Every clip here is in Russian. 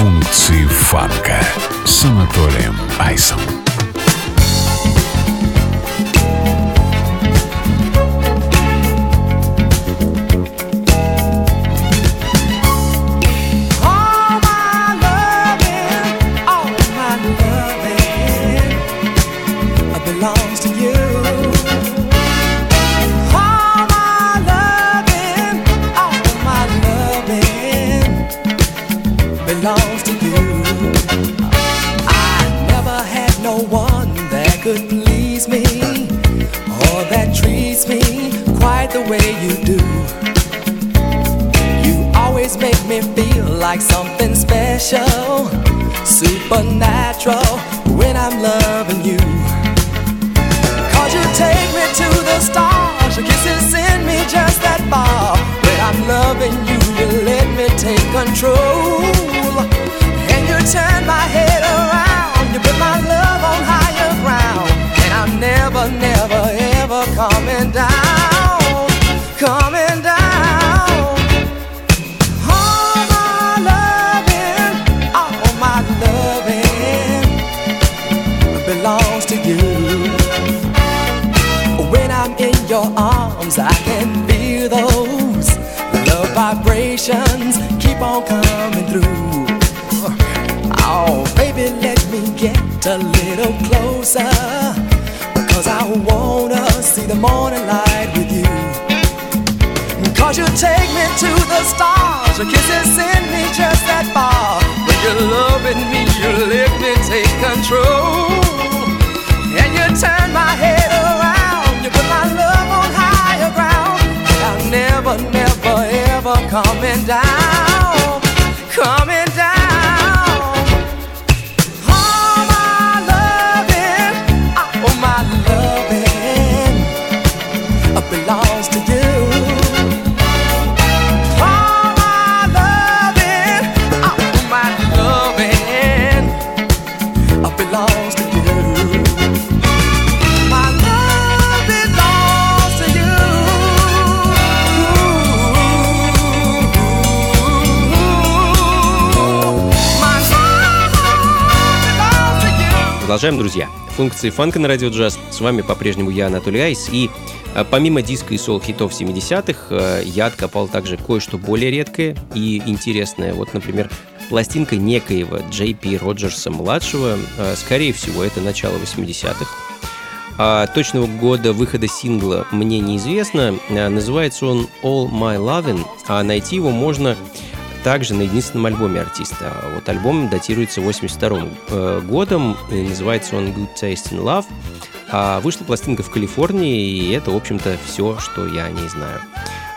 функции фанка с Анатолием Айсом. Like something special, supernatural, when I'm loving you. Cause you take me to the stars, your kisses send me just that far. When I'm loving you, you let me take control. And you turn my head around, you put my love on higher ground. And I'm never, never, ever coming down, coming down. I can feel those love vibrations keep on coming through. Oh, baby, let me get a little closer, because I wanna see the morning light with you. Cause you take me to the stars, your kisses send me just that far. When you're loving me, you let me take control. And you turn my head around, you put my love on high ground. I'm never, never, ever coming down, coming down. Oh, my loving, oh, my loving belongs to you. Oh, my loving belongs to you. Продолжаем, друзья. Функции фанка на радио джаз. С вами по-прежнему я, Анатолий Айс. И помимо диско и сол-хитов 70-х, я откопал также кое-что более редкое и интересное. Вот, например, пластинка некоего Джей Пи Роджерса-младшего. Скорее всего, это начало 80-х. Точного года выхода сингла мне неизвестно. Называется он «All My Lovin'», а найти его можно... также на единственном альбоме артиста. Вот альбом датируется 1982 годом, и называется он «Good Taste in Love». А вышла пластинка в Калифорнии, и это, в общем-то, все, что я о ней знаю.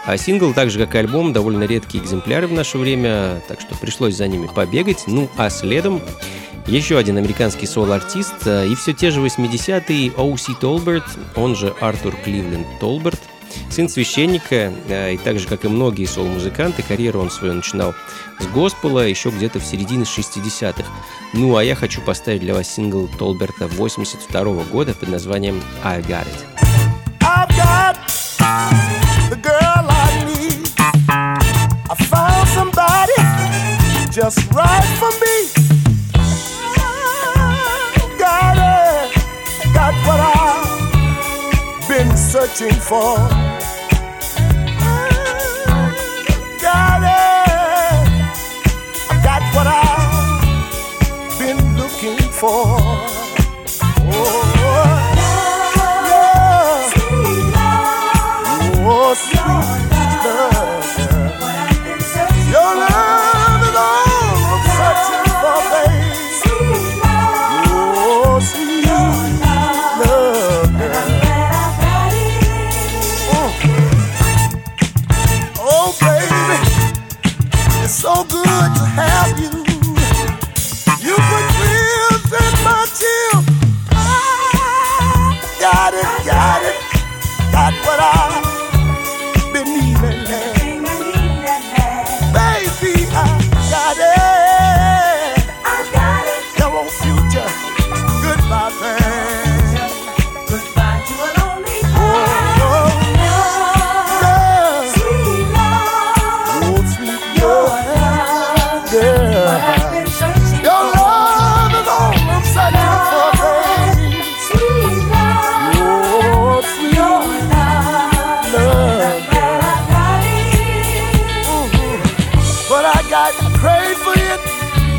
А сингл, так же, как и альбом, довольно редкие экземпляры в наше время, так что пришлось за ними побегать. Ну, а следом еще один американский соло-артист, и все те же 80-е, O.C. Толберт, он же Артур Кливленд Толберт, сын священника, и так же, как и многие сол-музыканты, карьеру он свою начинал с госпела еще где-то в середине 60-х. Ну, а я хочу поставить для вас сингл Толберта 82-го года под названием «I Got It». I've got the girl I need. I found somebody just right for me. I got it, I got what I've been searching for. Got it, I got what I've been looking for. Oh, sweet love, oh, sweet love, what I've been searching for. Your love is all I'm searching for, babe. Sweet love, oh, sweet love, and I'm glad I got it. Oh, baby, it's so good to have you. You put thrills in my chill. Got it, got it, got what I've been needing. Baby, I got it, your own future, goodbye, man. Goodbye to a lonely heart. Love, sweet love, oh sweet love, girl. I prayed for it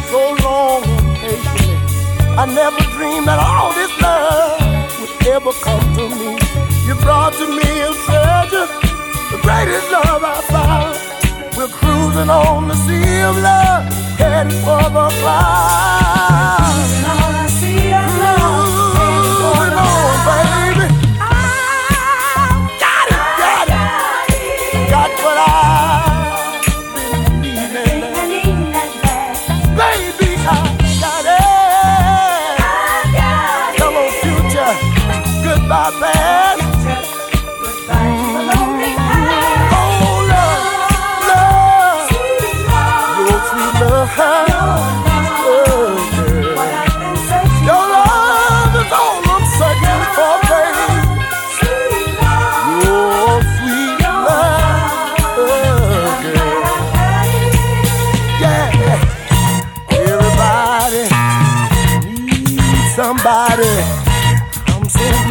so long and patiently. I never dreamed that all this love would ever come to me. You brought to me a treasure, the greatest love I found. We're cruising on the sea of love, heading for the clouds. Cruising on the sea of love, heading for the clouds. Baby, I got it, got what I.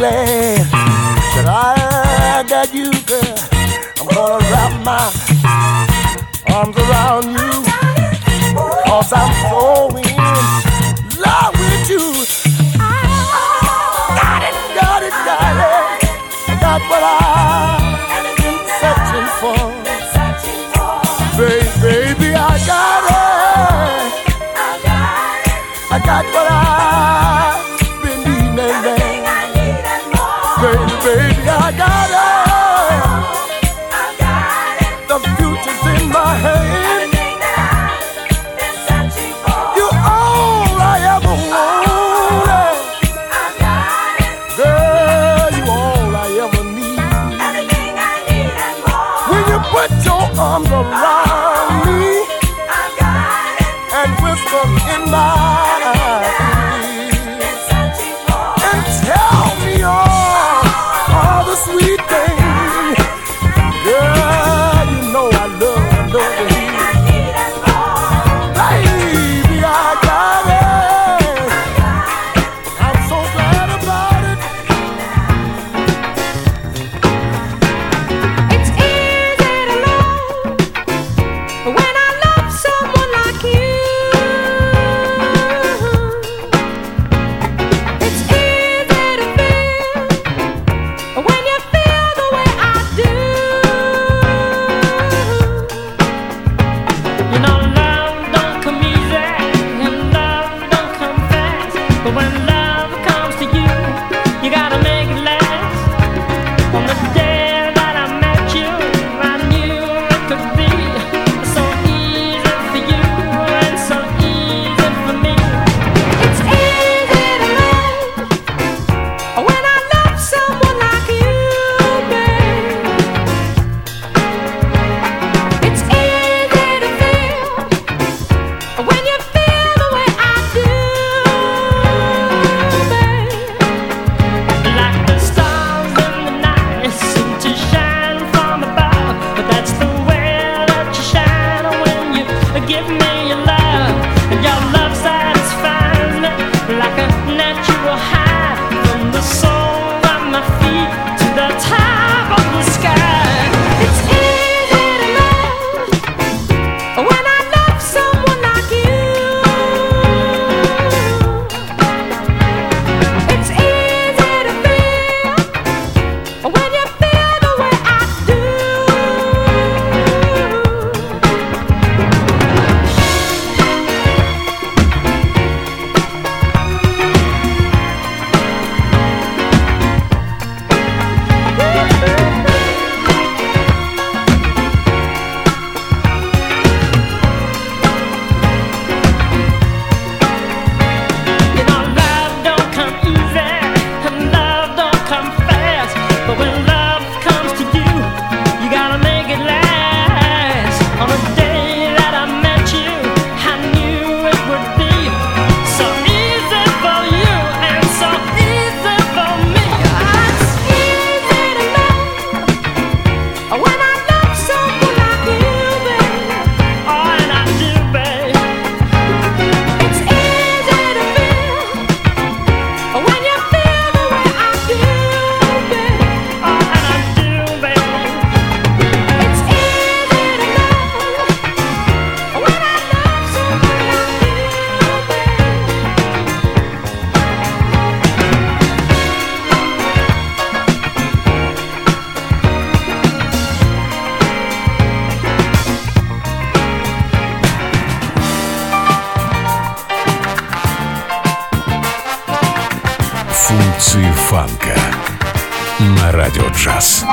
That I got you, girl. I'm gonna wrap my arms around you, 'cause I'm so in love with you. Got it, got it, got it. I got what I've been searching for. Baby, I got it. I got what I've arms around me and whisper in my ear and tell me all the sweet things. Girl, you know I love you. Baby, I got it. I'm so glad about it. Эмоции фанка на радио джаз.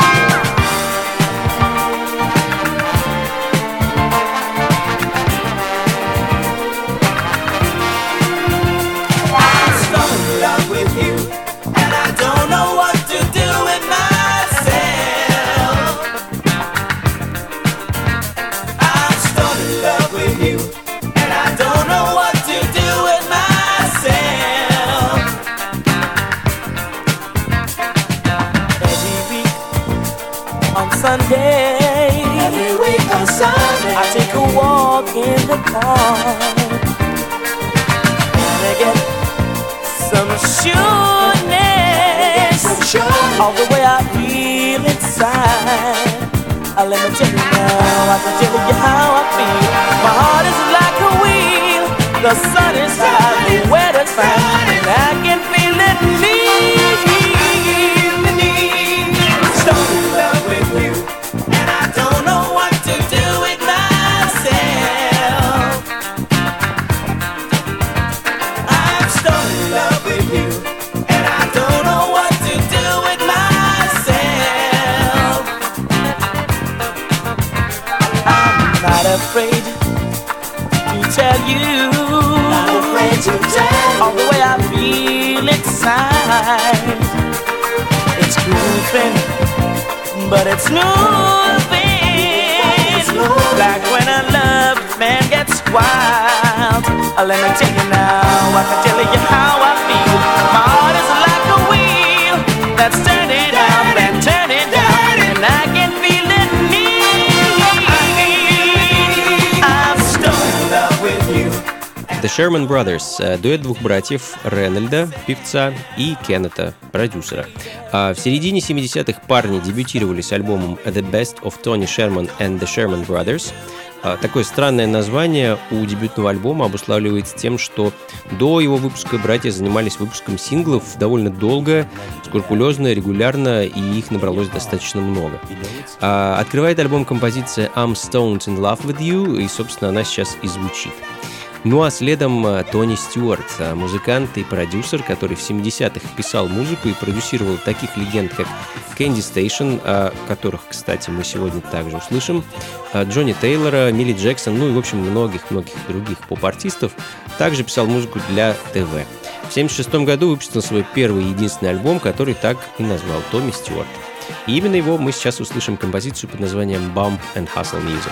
In the car, gotta get some sureness all the way I feel inside. Let me tell you now, I can tell you how I feel. My heart is like a wheel, the sun is high, the weather's fine, and I can feel it need. So in love with you, and I don't know what to do with myself. All the way I feel inside, it's creeping, but it's moving. Like when a love man gets wild. Let me tell you now, I can tell you how I feel. My heart is like a wheel that's turning up and turning down, and I can feel it need. I'm still in love with you. The Sherman Brothers, дуэт двух братьев Ренальда, певца, и Кеннета, продюсера. В середине 70-х парни дебютировали с альбомом The Best of Tony Sherman and the Sherman Brothers. Такое странное название у дебютного альбома обуславливается тем, что до его выпуска братья занимались выпуском синглов довольно долго, скрупулезно, регулярно, и их набралось достаточно много. Открывает альбом композиция I'm Stoned in Love with You, и, собственно, она сейчас и звучит. Ну а следом Томми Стюарт, музыкант и продюсер, который в 70-х писал музыку и продюсировал таких легенд, как Candi Station, о которых, кстати, мы сегодня также услышим, Джонни Тейлора, Милли Джексон, ну и, в общем, многих-многих других поп-артистов. Также писал музыку для ТВ. В 1976 году выпустил свой первый и единственный альбом, который так и назвал Томми Стюарт. И именно его мы сейчас услышим композицию под названием «Bump and Hustle Music».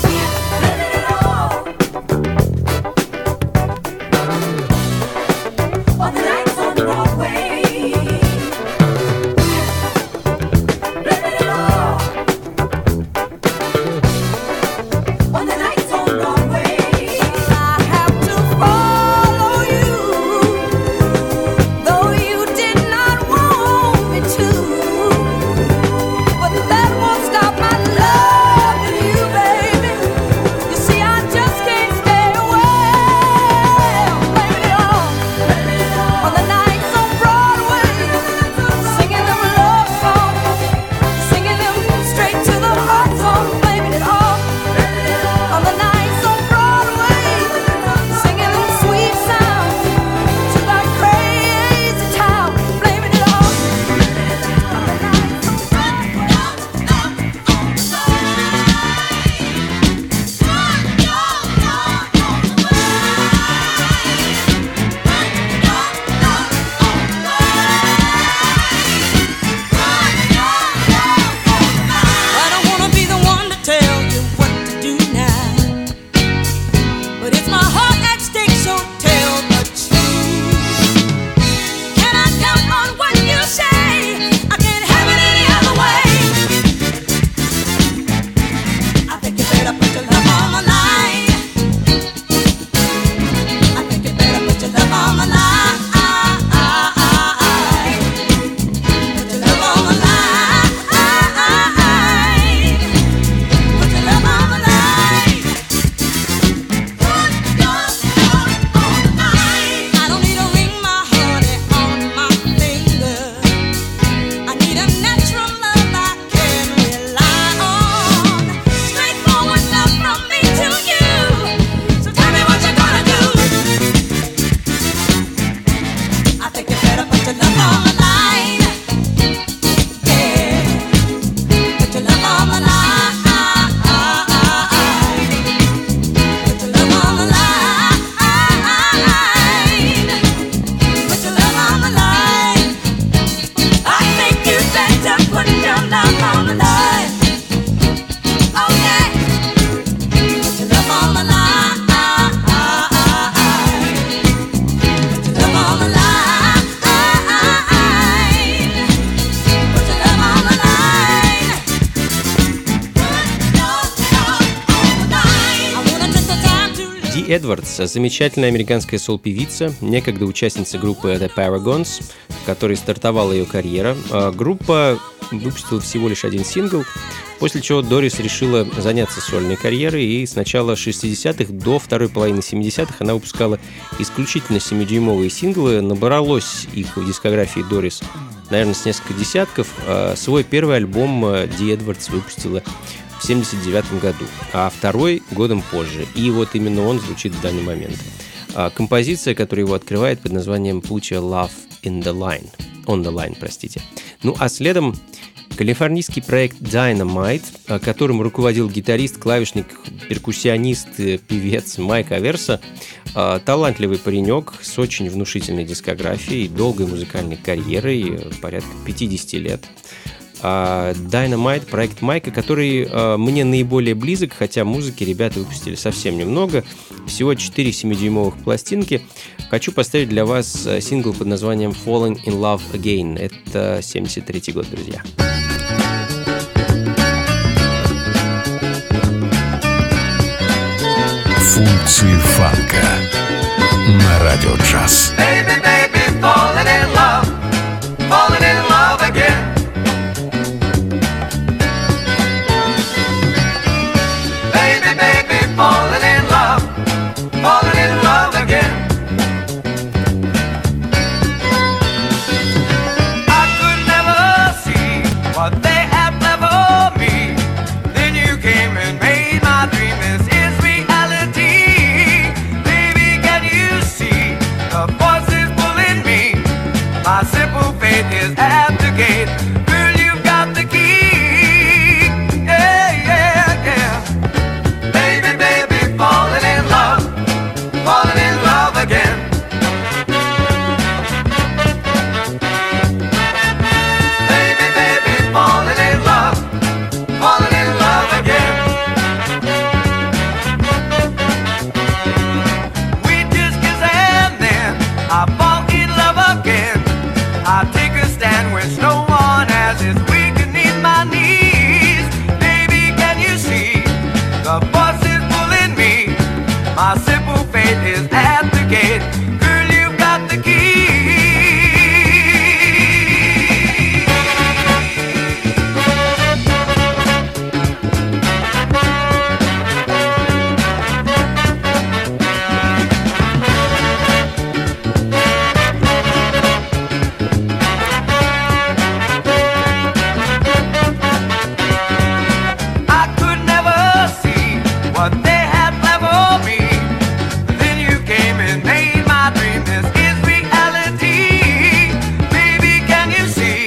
Dee Edwards, замечательная американская сол-певица, некогда участница группы The Paragons, в которой стартовала ее карьера. Группа выпустила всего лишь один сингл, после чего Дорис решила заняться сольной карьерой, и с начала 60-х до второй половины 70-х она выпускала исключительно 7-дюймовые синглы, набралось их в дискографии Дорис, наверное, с несколько десятков. Свой первый альбом Dee Edwards выпустила в 79-м году, а второй годом позже. И вот именно он звучит в данный момент. Композиция, которая его открывает, под названием «Put Your Love in the Line». On the Line, простите. Ну а следом калифорнийский проект Dynamite, которым руководил гитарист, клавишник, перкуссионист, певец Майк Аверса. Талантливый паренек с очень внушительной дискографией, долгой музыкальной карьерой, порядка 50 лет. Dynamite, проект Майка, который мне наиболее близок, хотя музыки ребята выпустили совсем немного, всего 4 7-дюймовых пластинки. Хочу поставить для вас сингл под названием «Falling in Love Again». Это 73-й год, друзья. Функции фанка на радио джаз. Baby, baby, falling in love again. Voices but they had level B. Then you came and made my dream. This is reality. Baby, can you see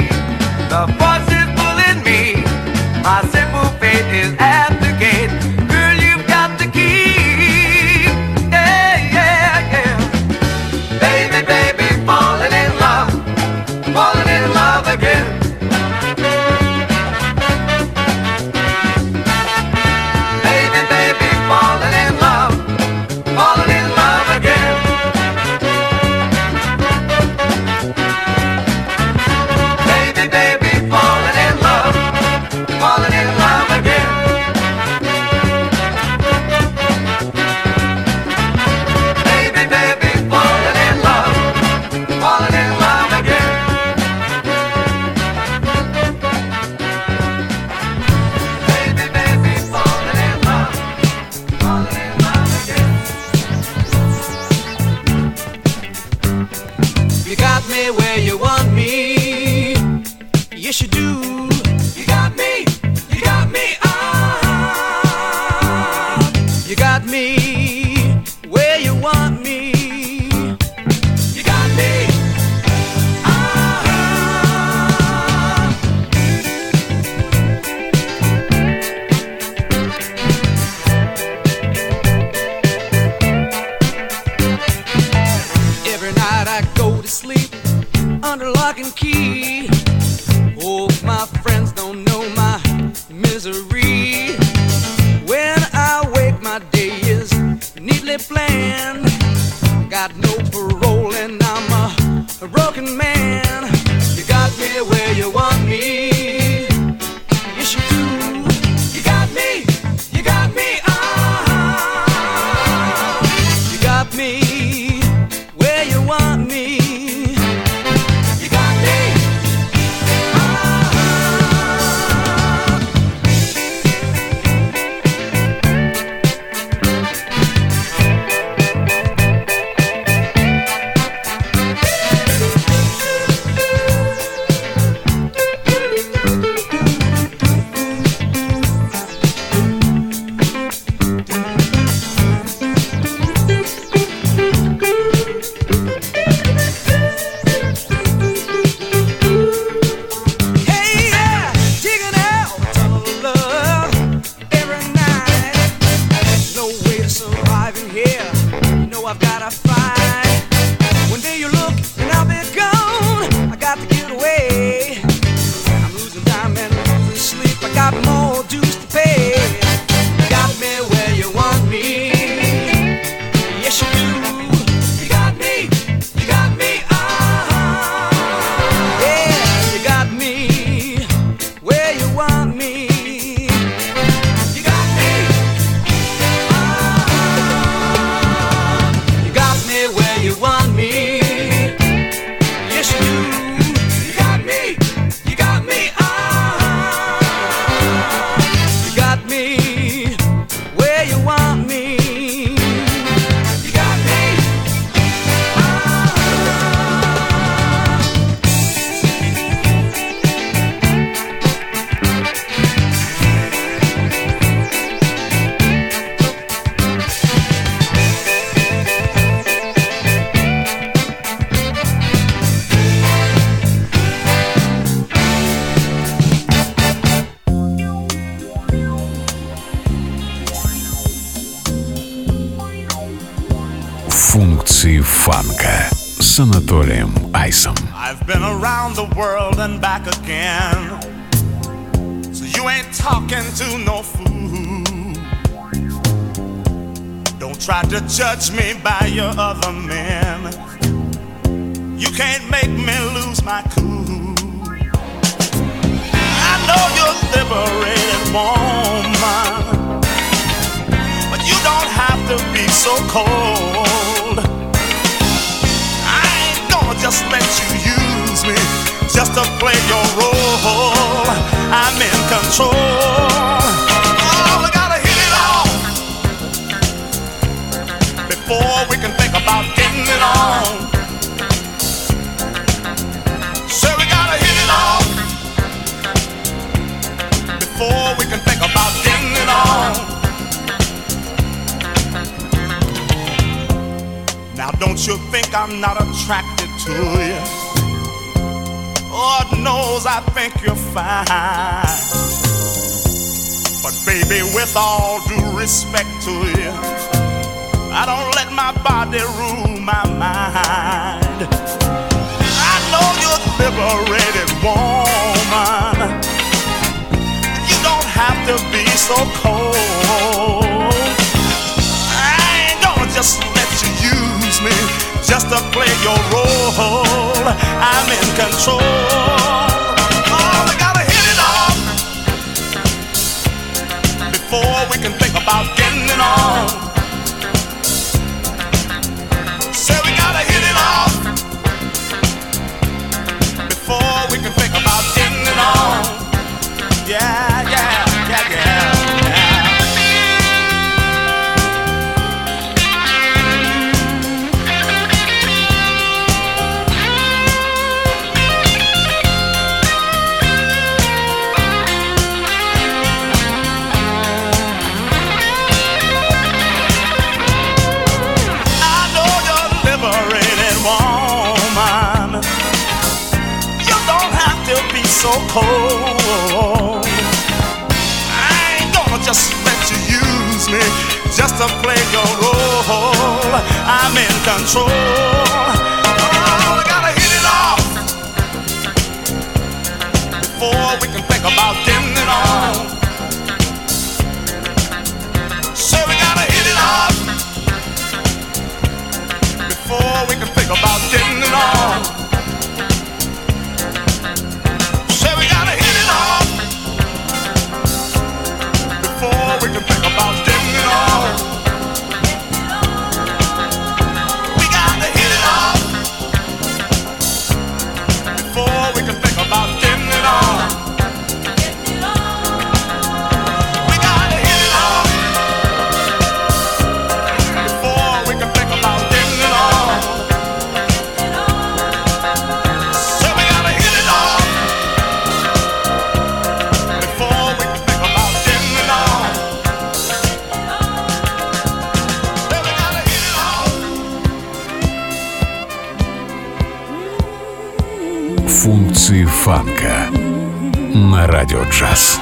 the forces pulling me? My simple fate is at the gate. Girl, you've got the key. Yeah, yeah, yeah. Baby, baby, falling in love again. С Анатолием Айсом. I've been around the world and back again. So you ain't talking to no fool. Don't try to judge me by your other men. You can't make me lose my cool. I know you're liberated woman, but you don't have to be so cold. Just let you use me, just to play your role. I'm in control. Oh, I gotta hit it off before we can think about getting it on. So we gotta hit it off before we can think about getting it on. Don't you think I'm not attracted to you? Lord knows I think you're fine. But baby, with all due respect to you, I don't let my body rule my mind. I know you're a liberated woman. You don't have to be so cold. I ain't gonna just let you use me just to play your role. I'm in control. Oh, we gotta hit it off before we can think about getting it on. Say we gotta hit it off before we can think about getting it on. Yeah, yeah, yeah, yeah. So cold. I ain't gonna just let you use me just to play your role. I'm in control. Oh, I gotta hit it off before we can think about getting it on. So we gotta hit it off before we can think about getting it on. We can think about getting it on. We gotta hit it off before we can think about getting it on. We gotta hit it off before we can think about getting it on. So we gotta hit it off before we can think about getting it on. Функции фанка на радио джаз.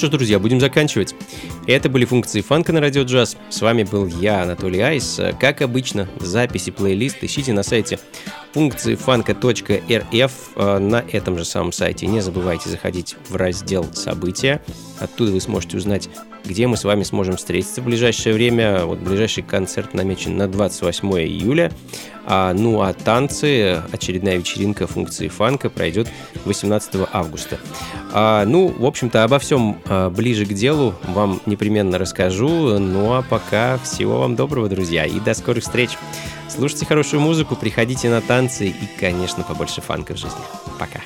что ж, друзья, будем заканчивать. Это были функции фанка на Радио Джаз. С вами был я, Анатолий Айс. Как обычно, записи, плейлист ищите на сайте функциифанка.рф. На этом же самом сайте не забывайте заходить в раздел «События». Оттуда вы сможете узнать, где мы с вами сможем встретиться в ближайшее время. Вот ближайший концерт намечен на 28 июля. Ну а танцы, очередная вечеринка функции фанка пройдет 18 августа. Ну, в общем-то, обо всем ближе к делу вам непременно расскажу. Ну а пока всего вам доброго, друзья, и до скорых встреч. Слушайте хорошую музыку, приходите на танцы и, конечно, побольше фанка в жизни. Пока.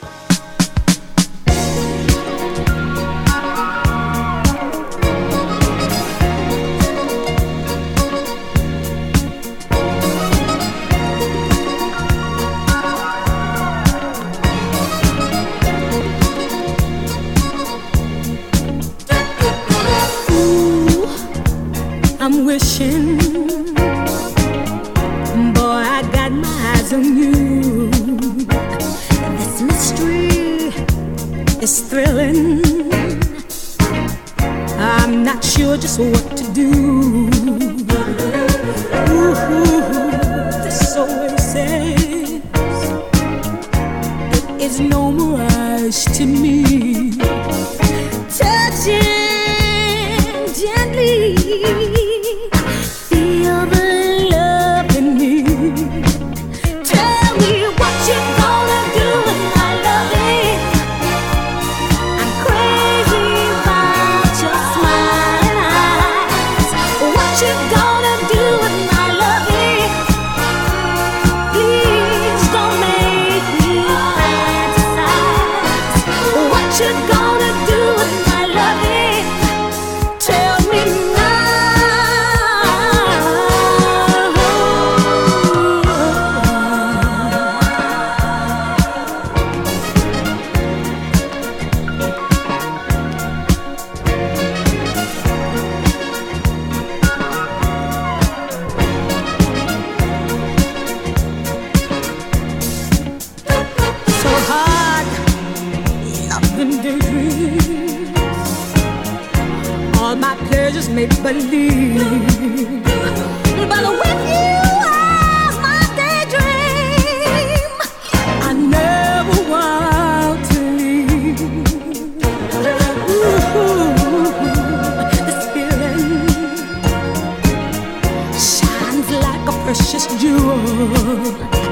I'm wishing, boy, I got my eyes on you. This mystery is thrilling. I'm not sure just what to do. Ooh, the soul says it is no mirage to me. Touching gently. Precious jewel.